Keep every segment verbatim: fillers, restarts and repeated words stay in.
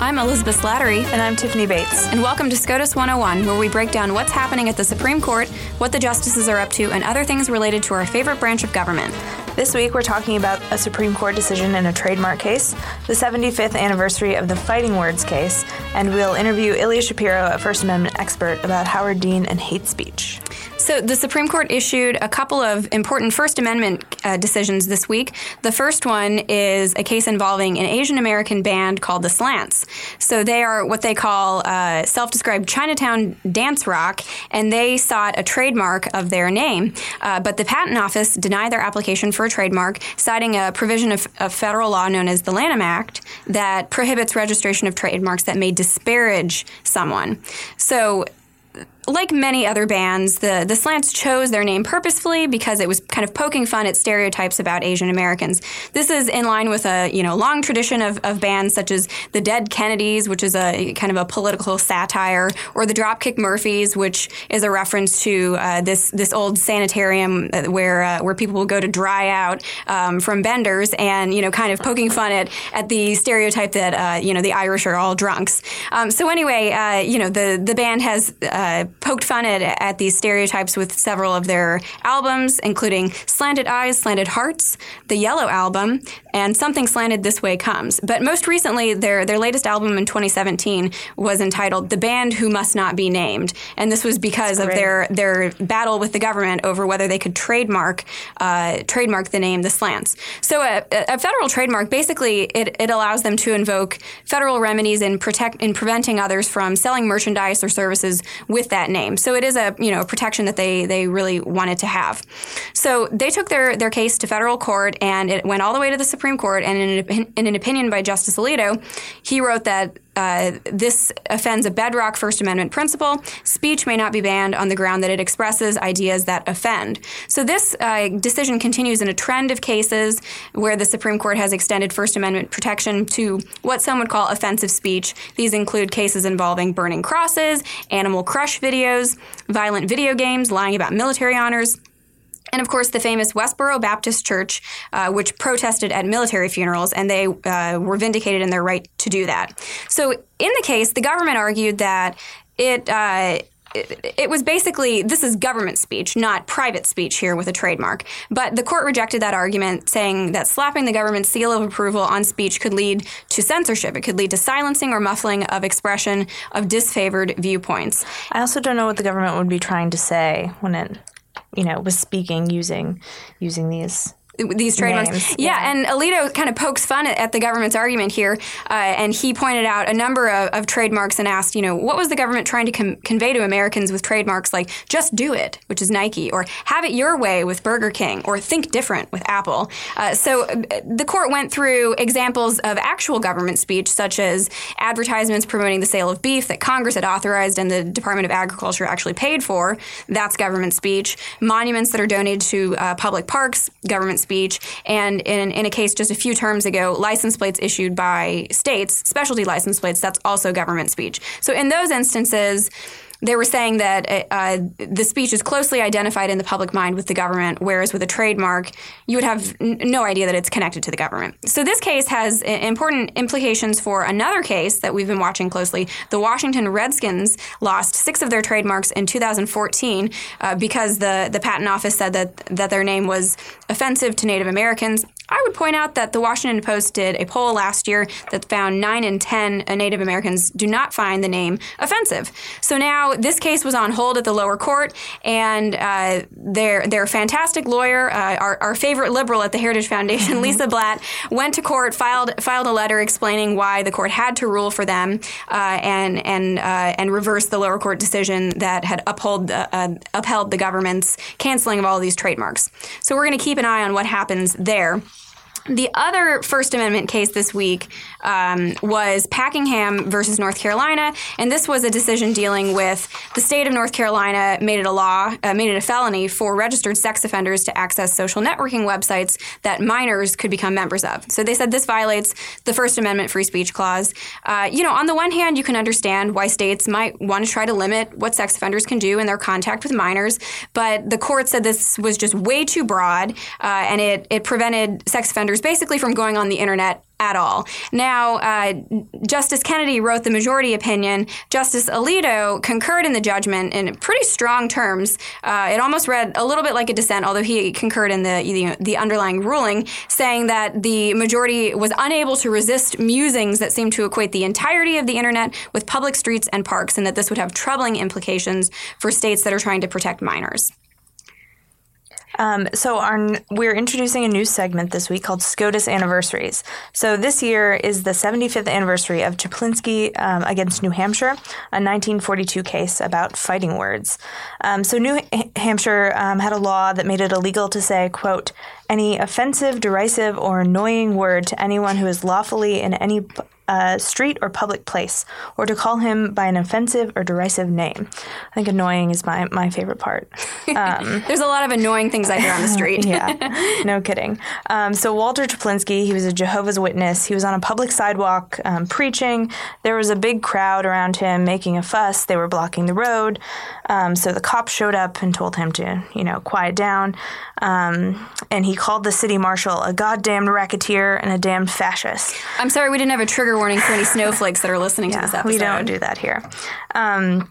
I'm Elizabeth Slattery. And I'm Tiffany Bates. And welcome to SCOTUS one oh one, where we break down what's happening at the Supreme Court, what the justices are up to, and other things related to our favorite branch of government. This week, we're talking about a Supreme Court decision in a trademark case, the seventy-fifth anniversary of the Fighting Words case, and we'll interview Ilya Shapiro, a First Amendment expert, about Howard Dean and hate speech. So the Supreme Court issued a couple of important First Amendment uh, decisions this week. The first one is a case involving an Asian American band called the Slants. So they are what they call uh, self-described Chinatown dance rock, and they sought a trademark of their name. Uh, but the Patent Office denied their application for a trademark, citing a provision of, of federal law known as the Lanham Act that prohibits registration of trademarks that may disparage someone. So like many other bands, the, the Slants chose their name purposefully because it was kind of poking fun at stereotypes about Asian Americans. This is in line with a you know long tradition of, of bands such as the Dead Kennedys, which is a kind of a political satire, or the Dropkick Murphys, which is a reference to uh, this this old sanitarium where uh, where people will go to dry out um, from benders, and you know kind of poking fun at at the stereotype that uh, you know the Irish are all drunks. Um, so anyway, uh, you know the the band has uh, poked fun at, at these stereotypes with several of their albums, including Slanted Eyes, Slanted Hearts, the Yellow Album, and Something Slanted This Way Comes. But most recently, their their latest album in twenty seventeen was entitled The Band Who Must Not Be Named. And this was because of their, their battle with the government over whether they could trademark uh, trademark the name The Slants. So a, a federal trademark, basically, it, it allows them to invoke federal remedies in protect in preventing others from selling merchandise or services with that name. So it is a you know protection that they they really wanted to have. So they took their, their case to federal court, and it went all the way to the Supreme Court. And in an, in an opinion by Justice Alito, he wrote that Uh, this offends a bedrock First Amendment principle. Speech may not be banned on the ground that it expresses ideas that offend. So this uh, decision continues in a trend of cases where the Supreme Court has extended First Amendment protection to what some would call offensive speech. These include cases involving burning crosses, animal crush videos, violent video games, lying about military honors, and, of course, the famous Westboro Baptist Church, uh, which protested at military funerals, and they uh, were vindicated in their right to do that. So in the case, the government argued that it uh, it, it was basically, this is government speech, not private speech here with a trademark. But the court rejected that argument, saying that slapping the government's seal of approval on speech could lead to censorship. It could lead to silencing or muffling of expression of disfavored viewpoints. I also don't know what the government would be trying to say when it you know, was speaking using using these these trademarks. Yeah, yeah, and Alito kind of pokes fun at, at the government's argument here, uh, and he pointed out a number of, of trademarks and asked, you know, what was the government trying to com- convey to Americans with trademarks like "Just Do It," which is Nike, or "Have It Your Way" with Burger King, or "Think Different" with Apple. Uh, so uh, the court went through examples of actual government speech, such as advertisements promoting the sale of beef that Congress had authorized and the Department of Agriculture actually paid for. That's government speech. Monuments that are donated to uh, public parks, government speech. Speech, and in, in a case just a few terms ago, license plates issued by states, specialty license plates, that's also government speech. So in those instances, they were saying that uh, the speech is closely identified in the public mind with the government, whereas with a trademark, you would have n- no idea that it's connected to the government. So this case has important implications for another case that we've been watching closely. The Washington Redskins lost six of their trademarks in two thousand fourteen uh, because the, the Patent Office said that, that their name was offensive to Native Americans. I would point out that the Washington Post did a poll last year that found nine in ten Native Americans do not find the name offensive. So now this case was on hold at the lower court, and uh, their their fantastic lawyer, uh, our, our favorite liberal at the Heritage Foundation, Lisa Blatt, went to court, filed filed a letter explaining why the court had to rule for them uh, and and uh, and reverse the lower court decision that had upheld uh, uh, upheld the government's canceling of all of these trademarks. So we're going to keep an eye on what happens there. The other First Amendment case this week um, was Packingham versus North Carolina, and this was a decision dealing with the state of North Carolina made it a law, uh, made it a felony for registered sex offenders to access social networking websites that minors could become members of. So they said this violates the First Amendment free speech clause. Uh, you know, on the one hand, you can understand why states might want to try to limit what sex offenders can do in their contact with minors, but the court said this was just way too broad, uh, and it, it prevented sex offenders basically from going on the internet at all. Now, uh, Justice Kennedy wrote the majority opinion. Justice Alito concurred in the judgment in pretty strong terms. Uh, it almost read a little bit like a dissent, although he concurred in the, you know, the underlying ruling, saying that the majority was unable to resist musings that seemed to equate the entirety of the internet with public streets and parks, and that this would have troubling implications for states that are trying to protect minors. Um, so our, we're introducing a new segment this week called SCOTUS Anniversaries. So this year is the seventy-fifth anniversary of Chaplinsky um, against New Hampshire, a nineteen forty-two case about fighting words. Um, so New Hampshire um, had a law that made it illegal to say, quote, any offensive, derisive, or annoying word to anyone who is lawfully in any uh, street or public place, or to call him by an offensive or derisive name. I think annoying is my, my favorite part. Um, There's a lot of annoying things I hear on the street. Yeah, no kidding. Um, so Walter Chaplinsky, he was a Jehovah's Witness. He was on a public sidewalk um, preaching. There was a big crowd around him making a fuss. They were blocking the road. Um, so the cops showed up and told him to, you know, quiet down. Um, and he called the city marshal a goddamned racketeer and a damned fascist. I'm sorry we didn't have a trigger warning for any snowflakes that are listening yeah, to this episode. We don't do that here. Um,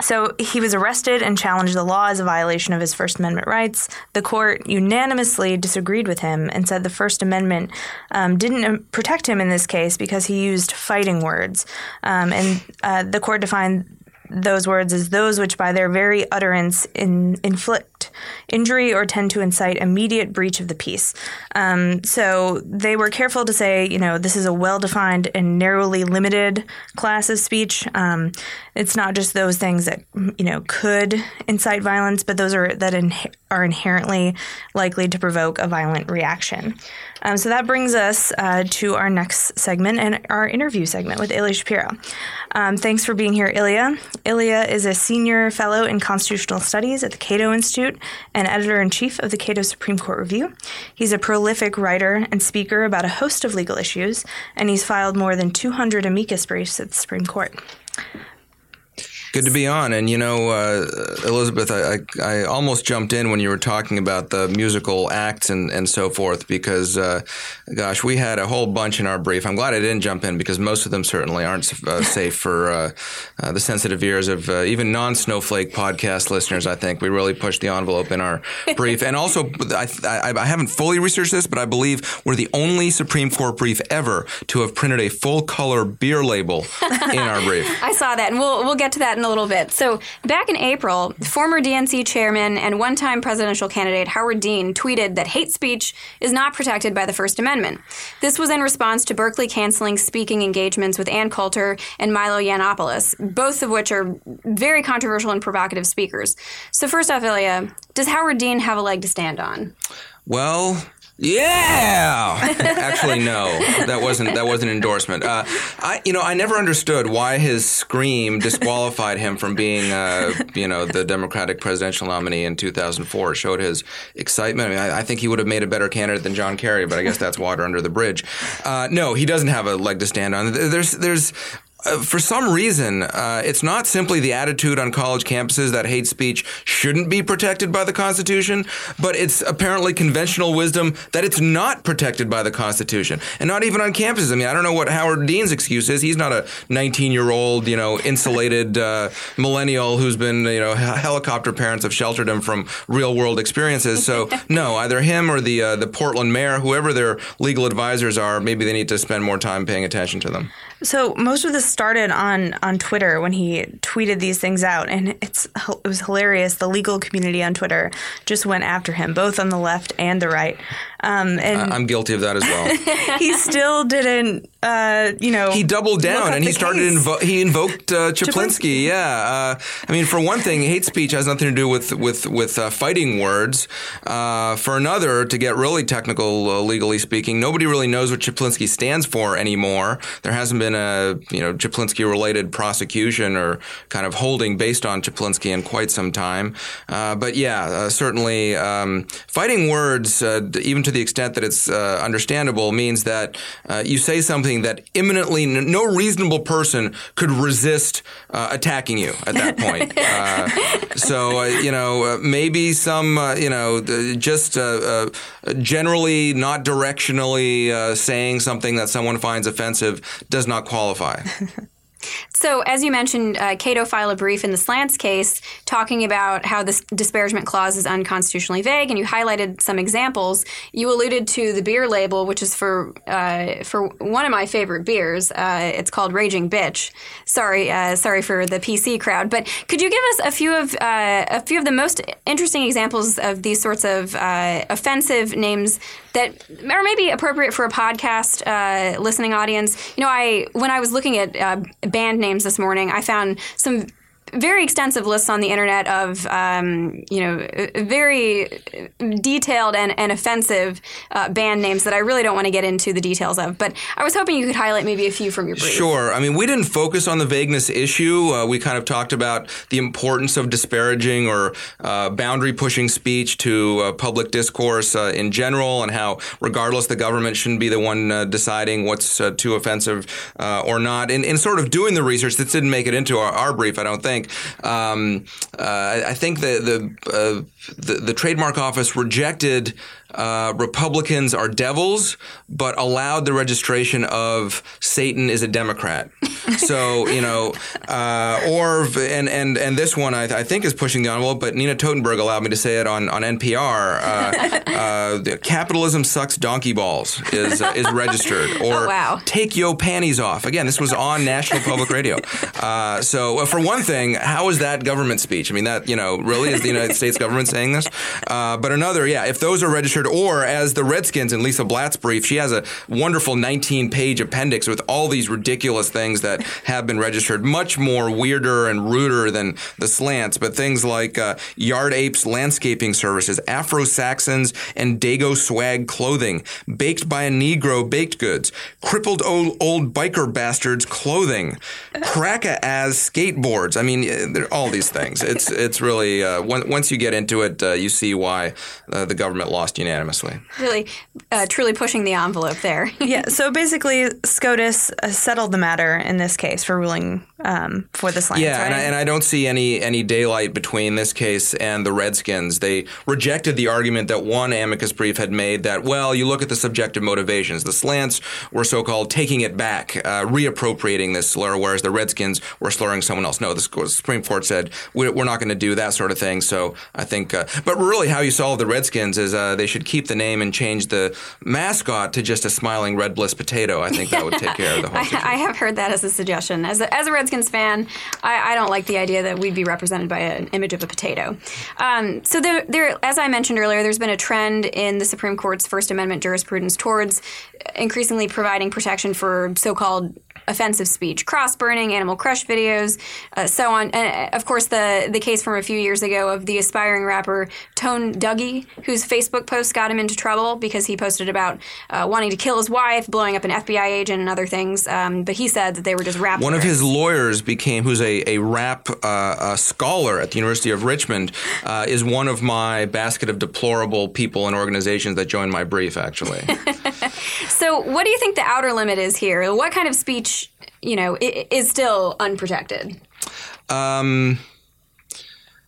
so he was arrested and challenged the law as a violation of his First Amendment rights. The court unanimously disagreed with him and said the First Amendment um, didn't protect him in this case because he used fighting words. Um, and uh, the court defined those words as those which by their very utterance in, inflict injury or tend to incite immediate breach of the peace. Um, so they were careful to say, you know, this is a well-defined and narrowly limited class of speech. Um, it's not just those things that, you know, could incite violence, but those are that in, are inherently likely to provoke a violent reaction. Um, so that brings us uh, to our next segment and our interview segment with Ilya Shapiro. Um, thanks for being here, Ilya. Ilya is a senior fellow in constitutional studies at the Cato Institute and editor-in-chief of the Cato Supreme Court Review. He's a prolific writer and speaker about a host of legal issues, and he's filed more than two hundred amicus briefs at the Supreme Court. Good to be on. And, you know, uh, Elizabeth, I, I, I almost jumped in when you were talking about the musical acts and, and so forth because, uh, gosh, we had a whole bunch in our brief. I'm glad I didn't jump in because most of them certainly aren't uh, safe for uh, uh, the sensitive ears of uh, even non-snowflake podcast listeners, I think. We really pushed the envelope in our brief. And also, I, I, I haven't fully researched this, but I believe we're the only Supreme Court brief ever to have printed a full-color beer label in our brief. I saw that, and we'll we'll get to that in a little bit. So back in April, former D N C chairman and one-time presidential candidate Howard Dean tweeted that hate speech is not protected by the First Amendment. This was in response to Berkeley canceling speaking engagements with Ann Coulter and Milo Yiannopoulos, both of which are very controversial and provocative speakers. So first off, Ilya, does Howard Dean have a leg to stand on? Well... Yeah, actually, no, that wasn't that wasn't an endorsement. Uh, I, you know, I never understood why his scream disqualified him from being, uh, you know, the Democratic presidential nominee in two thousand four. It showed his excitement. I mean, I, I think he would have made a better candidate than John Kerry, but I guess that's water under the bridge. Uh, no, he doesn't have a leg to stand on. There's, there's. Uh, for some reason, uh, it's not simply the attitude on college campuses that hate speech shouldn't be protected by the Constitution, but it's apparently conventional wisdom that it's not protected by the Constitution, and not even on campuses. I mean, I don't know what Howard Dean's excuse is. He's not a nineteen-year-old, you know, insulated uh, millennial who's been, you know, helicopter parents have sheltered him from real-world experiences. So, no, either him or the uh, the Portland mayor, whoever their legal advisors are, maybe they need to spend more time paying attention to them. So most of this started on, on Twitter when he tweeted these things out, and it's it was hilarious. The legal community on Twitter just went after him, both on the left and the right. Um, and I'm guilty of that as well. He still didn't, uh, you know. He doubled down and he started invo- he invoked uh, Chaplinsky. Chaplinsky. Yeah, uh, I mean, for one thing, hate speech has nothing to do with with with uh, fighting words. Uh, for another, to get really technical, uh, legally speaking, nobody really knows what Chaplinsky stands for anymore. There hasn't been a you know Chaplinsky-related prosecution or kind of holding based on Chaplinsky in quite some time. Uh, but yeah, uh, certainly um, fighting words, uh, even to to the extent that it's uh, understandable, means that uh, you say something that imminently n- no reasonable person could resist uh, attacking you at that point. uh, so, uh, you know, uh, maybe some, uh, you know, just uh, uh, generally not directionally uh, saying something that someone finds offensive does not qualify. So, as you mentioned, uh, Cato filed a brief in the Slants case talking about how this disparagement clause is unconstitutionally vague, and you highlighted some examples. You alluded to the beer label, which is for uh, for one of my favorite beers. Uh, it's called Raging Bitch. Sorry, uh, sorry for the P C crowd. But could you give us a few of uh, a few of the most interesting examples of these sorts of uh, offensive names that are maybe appropriate for a podcast uh, listening audience? You know, I when I was looking at uh, band names this morning, I found some very extensive lists on the internet of, um, you know, very detailed and, and offensive uh, band names that I really don't want to get into the details of. But I was hoping you could highlight maybe a few from your brief. Sure. I mean, we didn't focus on the vagueness issue. Uh, we kind of talked about the importance of disparaging or uh, boundary-pushing speech to uh, public discourse uh, in general, and how, regardless, the government shouldn't be the one uh, deciding what's uh, too offensive uh, or not. And, and sort of doing the research that didn't make it into our, our brief, I don't think. Um, uh, I think the the, uh, the the Trademark Office rejected uh, Republicans are devils, but allowed the registration of Satan is a Democrat. So, you know, uh, or and and and this one I, th- I think is pushing the envelope, but Nina Totenberg allowed me to say it on on N P R. Uh, uh, the capitalism sucks donkey balls is uh, is registered, or oh, wow. Take your panties off. Again, this was on National Public Radio. Uh, so uh, for one thing, how is that government speech? I mean, that, you know, really is the United States government saying this? Uh, but another, yeah, if those are registered, or as the Redskins in Lisa Blatt's brief, she has a wonderful nineteen-page appendix with all these ridiculous things that have been registered, much more weirder and ruder than the Slants, but things like uh, Yard Apes Landscaping Services, Afro-Saxons and Dago Swag Clothing, Baked by a Negro Baked Goods, Crippled Old, old Biker Bastards Clothing, Crack-a-Ass Skateboards. I mean, I mean, there are all these things. It's it's really uh, when, once you get into it, uh, you see why uh, the government lost unanimously. Really, uh, truly pushing the envelope there. Yeah. So basically, SCOTUS uh, settled the matter in this case for ruling um, for the Slants. Yeah, right? and, I, and I don't see any any daylight between this case and the Redskins. They rejected the argument that one amicus brief had made that, well, you look at the subjective motivations. The Slants were so-called taking it back, uh, reappropriating this slur, whereas the Redskins were slurring someone else. No, the Supreme Court said, we're not going to do that sort of thing. So I think, uh, but really how you solve the Redskins is uh, they should keep the name and change the mascot to just a smiling red bliss potato. I think that would take care of the whole situation. I, I have heard that as a suggestion. As a, as a Redskins fan, I, I don't like the idea that we'd be represented by an image of a potato. Um, so there, there, as I mentioned earlier, there's been a trend in the Supreme Court's First Amendment jurisprudence towards increasingly providing protection for so-called offensive speech, cross-burning, animal crush videos, uh, so on. And, of course, the the case from a few years ago of the aspiring rapper Tone Dougie, whose Facebook post got him into trouble because he posted about uh, wanting to kill his wife, blowing up an F B I agent, and other things. Um, but he said that they were just rap lyrics. One of his lawyers became, who's a, a rap uh, a scholar at the University of Richmond, uh, is one of my basket of deplorable people and organizations that joined my brief, actually. So what do you think the outer limit is here? What kind of speech, you know, it is still unprotected? Um,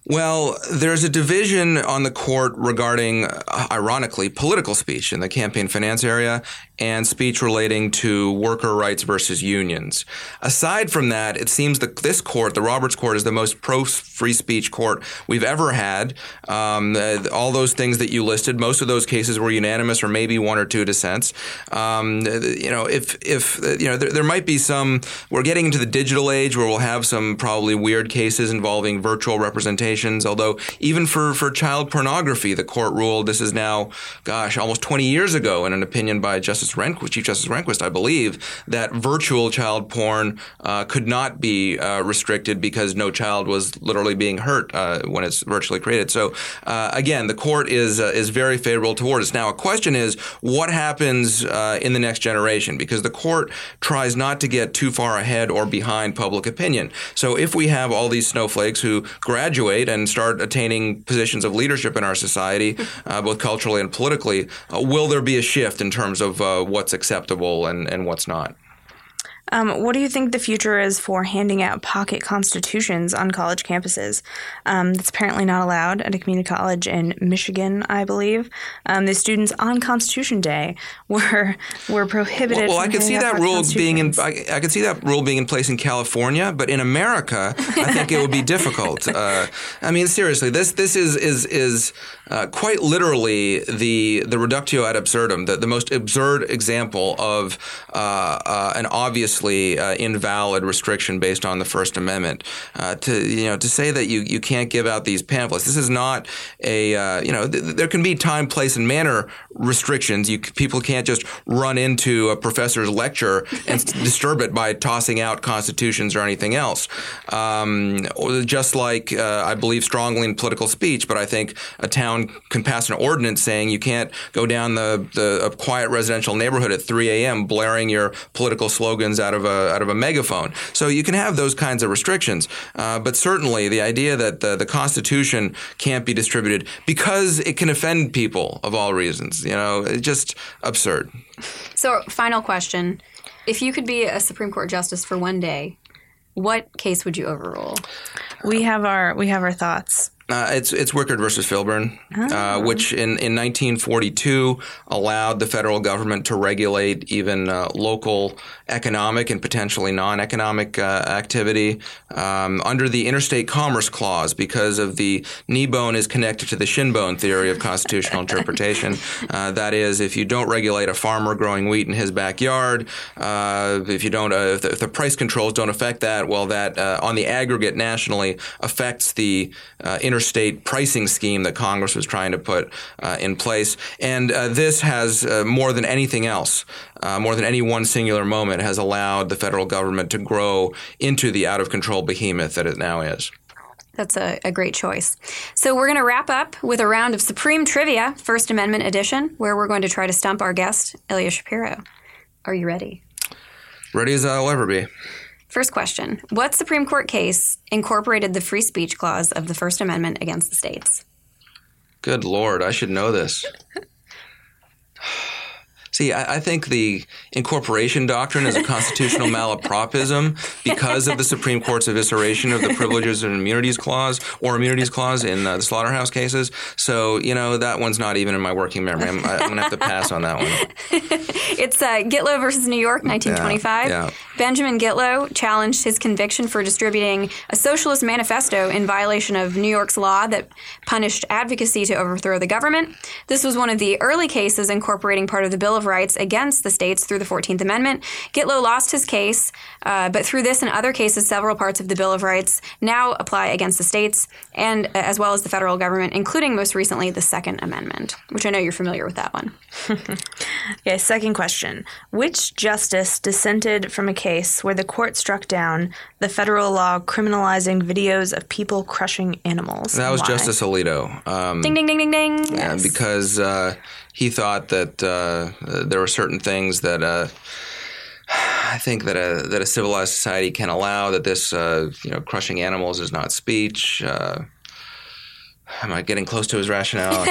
well, there's a division on the court regarding, uh, ironically, political speech in the campaign finance area and speech relating to worker rights versus unions. Aside from that, it seems that this court, the Roberts Court, is the most pro-free speech court we've ever had. Um, the, all those things that you listed, most of those cases were unanimous or maybe one or two dissents. Um, you know, if, if you know, there, there might be some, we're getting into the digital age where we'll have some probably weird cases involving virtual representations, although even for, for child pornography, the court ruled, this is now, gosh, almost twenty years ago in an opinion by Justice Rehnquist, Chief Justice Rehnquist, I believe, that virtual child porn uh, could not be uh, restricted because no child was literally being hurt uh, when it's virtually created. So uh, again, the court is uh, is very favorable towards us. Now, a question is, what happens uh, in the next generation? Because the court tries not to get too far ahead or behind public opinion. So if we have all these snowflakes who graduate, and start attaining positions of leadership in our society, uh, both culturally and politically, uh, will there be a shift in terms of uh, what's acceptable and, and what's not? Um, what do you think the future is for handing out pocket constitutions on college campuses? Um, that's apparently not allowed at a community college in Michigan, I believe. Um, the students on Constitution Day were were prohibited. Well, well I could see that rule being in. I, I could see that rule being in place in California, but in America, I think it would be difficult. Uh, I mean, seriously, this this is is is uh, quite literally the the reductio ad absurdum, the the most absurd example of uh, uh, an obvious. Uh, invalid restriction based on the First Amendment. Uh, to you know, to say that you, you can't give out these pamphlets. This is not a uh, you know. Th- there can be time, place, and manner restrictions. You c- people can't just run into a professor's lecture and disturb it by tossing out constitutions or anything else. Um, just like uh, I believe strongly in political speech, but I think a town can pass an ordinance saying you can't go down the the a quiet residential neighborhood at three a.m. blaring your political slogans out. Out of a out of a megaphone, so you can have those kinds of restrictions. Uh, but certainly, the idea that the, the Constitution can't be distributed because it can offend people of all reasons, you know, it's just absurd. So, final question: if you could be a Supreme Court justice for one day, what case would you overrule? We have our we have our thoughts. Uh, it's it's Wickard versus Filburn, oh. uh, which in, in nineteen forty-two allowed the federal government to regulate even uh, local economic and potentially non-economic uh, activity um, under the Interstate Commerce Clause because of the knee bone is connected to the shin bone theory of constitutional interpretation. Uh, that is, if you don't regulate a farmer growing wheat in his backyard, uh, if you don't, uh, if, the, if the price controls don't affect that, well, that uh, on the aggregate nationally affects the uh, interstate. State pricing scheme that Congress was trying to put uh, in place. And uh, this has uh, more than anything else, uh, more than any one singular moment, has allowed the federal government to grow into the out-of-control behemoth that it now is. That's a, a great choice. So we're going to wrap up with a round of Supreme Trivia, First Amendment edition, where we're going to try to stump our guest, Ilya Shapiro. Are you ready? Ready as I'll ever be. First question. What Supreme Court case incorporated the free speech clause of the First Amendment against the states? Good Lord, I should know this. See, I, I think the incorporation doctrine is a constitutional malapropism because of the Supreme Court's evisceration of the Privileges and Immunities Clause or Immunities Clause in uh, the slaughterhouse cases. So, you know, that one's not even in my working memory. I'm, I'm going to have to pass on that one. It's uh, Gitlow versus New York, nineteen twenty-five. Yeah, yeah. Benjamin Gitlow challenged his conviction for distributing a socialist manifesto in violation of New York's law that punished advocacy to overthrow the government. This was one of the early cases incorporating part of the Bill of Rights against the states through the fourteenth Amendment. Gitlow lost his case, uh, but through this and other cases, several parts of the Bill of Rights now apply against the states and uh, as well as the federal government, including most recently the Second Amendment, which I know you're familiar with that one. Okay, second question. Which justice dissented from a case where the court struck down the federal law criminalizing videos of people crushing animals? That was Why? Justice Alito. Um, ding, ding, ding, ding, ding. Yeah, yes. Because uh, he thought that uh, there were certain things that uh, I think that a, that a civilized society can allow, that this, uh, you know, crushing animals is not speech. Uh, am I getting close to his rationale?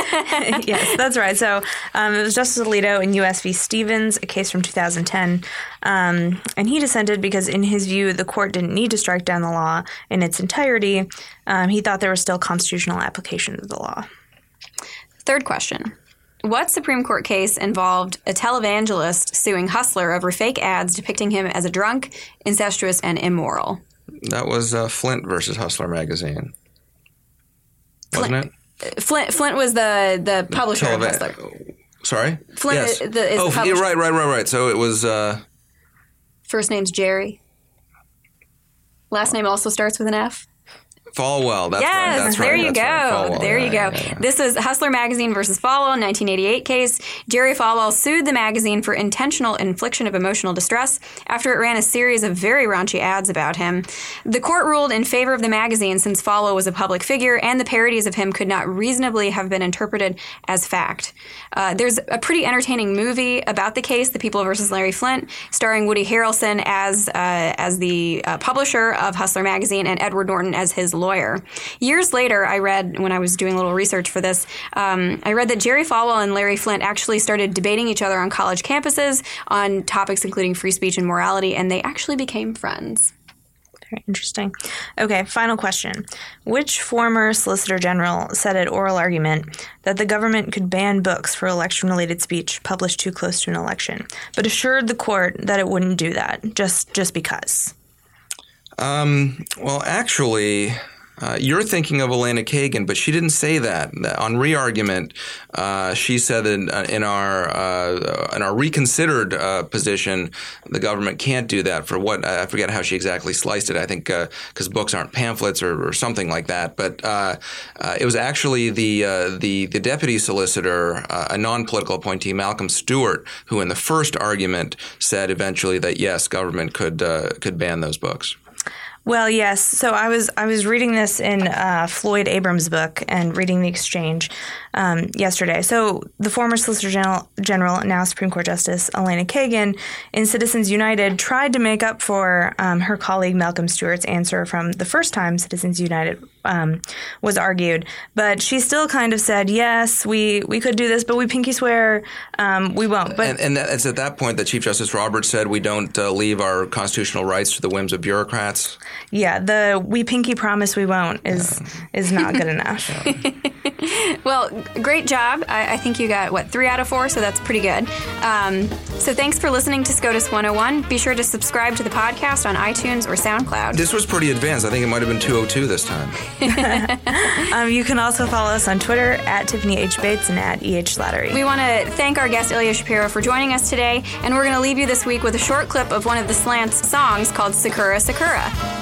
Yes, that's right. So um, it was Justice Alito in U S v. Stevens, a case from two thousand ten. Um, and he dissented because, in his view, the court didn't need to strike down the law in its entirety. Um, he thought there were still constitutional applications of the law. Third question. What Supreme Court case involved a televangelist suing Hustler over fake ads depicting him as a drunk, incestuous, and immoral? That was uh, Flint versus Hustler magazine, wasn't Flint, it? Flint Flint was the, the publisher Televa- of Hustler. Sorry? Flint yes. is, the, is oh, the publisher. Oh, yeah, right, right, right, right. So it was... Uh, First name's Jerry. Last name also starts with an F. Falwell. That's yes, right. That's there, right. You that's right. there you yeah, go. There you go. This is Hustler Magazine versus Falwell, nineteen eighty-eight case. Jerry Falwell sued the magazine for intentional infliction of emotional distress after it ran a series of very raunchy ads about him. The court ruled in favor of the magazine since Falwell was a public figure and the parodies of him could not reasonably have been interpreted as fact. Uh, there's a pretty entertaining movie about the case, The People versus Larry Flint, starring Woody Harrelson as uh, as the uh, publisher of Hustler Magazine and Edward Norton as his lawyer. Years later, I read, when I was doing a little research for this, um, I read that Jerry Falwell and Larry Flint actually started debating each other on college campuses on topics including free speech and morality, and they actually became friends. Very interesting. Okay, final question. Which former Solicitor General said at oral argument that the government could ban books for election-related speech published too close to an election, but assured the court that it wouldn't do that, just just because? Um, well, actually, uh, you're thinking of Elena Kagan, but she didn't say that. On re-argument, uh, she said in, in our uh, in our reconsidered uh, position, the government can't do that for what? I forget how she exactly sliced it. I think because uh, books aren't pamphlets or, or something like that. But uh, uh, it was actually the uh, the the deputy solicitor, uh, a non-political appointee, Malcolm Stewart, who in the first argument said eventually that, yes, government could uh, could ban those books. Well, yes. So I was I was reading this in uh, Floyd Abrams' book and reading the exchange um, yesterday. So the former Solicitor General, General, now Supreme Court Justice Elena Kagan, in Citizens United, tried to make up for um, her colleague Malcolm Stewart's answer from the first time Citizens United um, was argued. But she still kind of said, yes, we, we could do this, but we pinky swear um, we won't. But and, and that, it's at that point that Chief Justice Roberts said we don't uh, leave our constitutional rights to the whims of bureaucrats. Yeah, the "we pinky promise we won't" is yeah. is not good enough. Well, great job. I, I think you got, what, three out of four, so that's pretty good. Um, so thanks for listening to SCOTUS one oh one. Be sure to subscribe to the podcast on iTunes or SoundCloud. This was pretty advanced. I think it might have been two oh two this time. um, you can also follow us on Twitter at Tiffany H. Bates and at E. H. Slattery. We want to thank our guest, Ilya Shapiro, for joining us today, and we're going to leave you this week with a short clip of one of the Slants' songs called Sakura Sakura.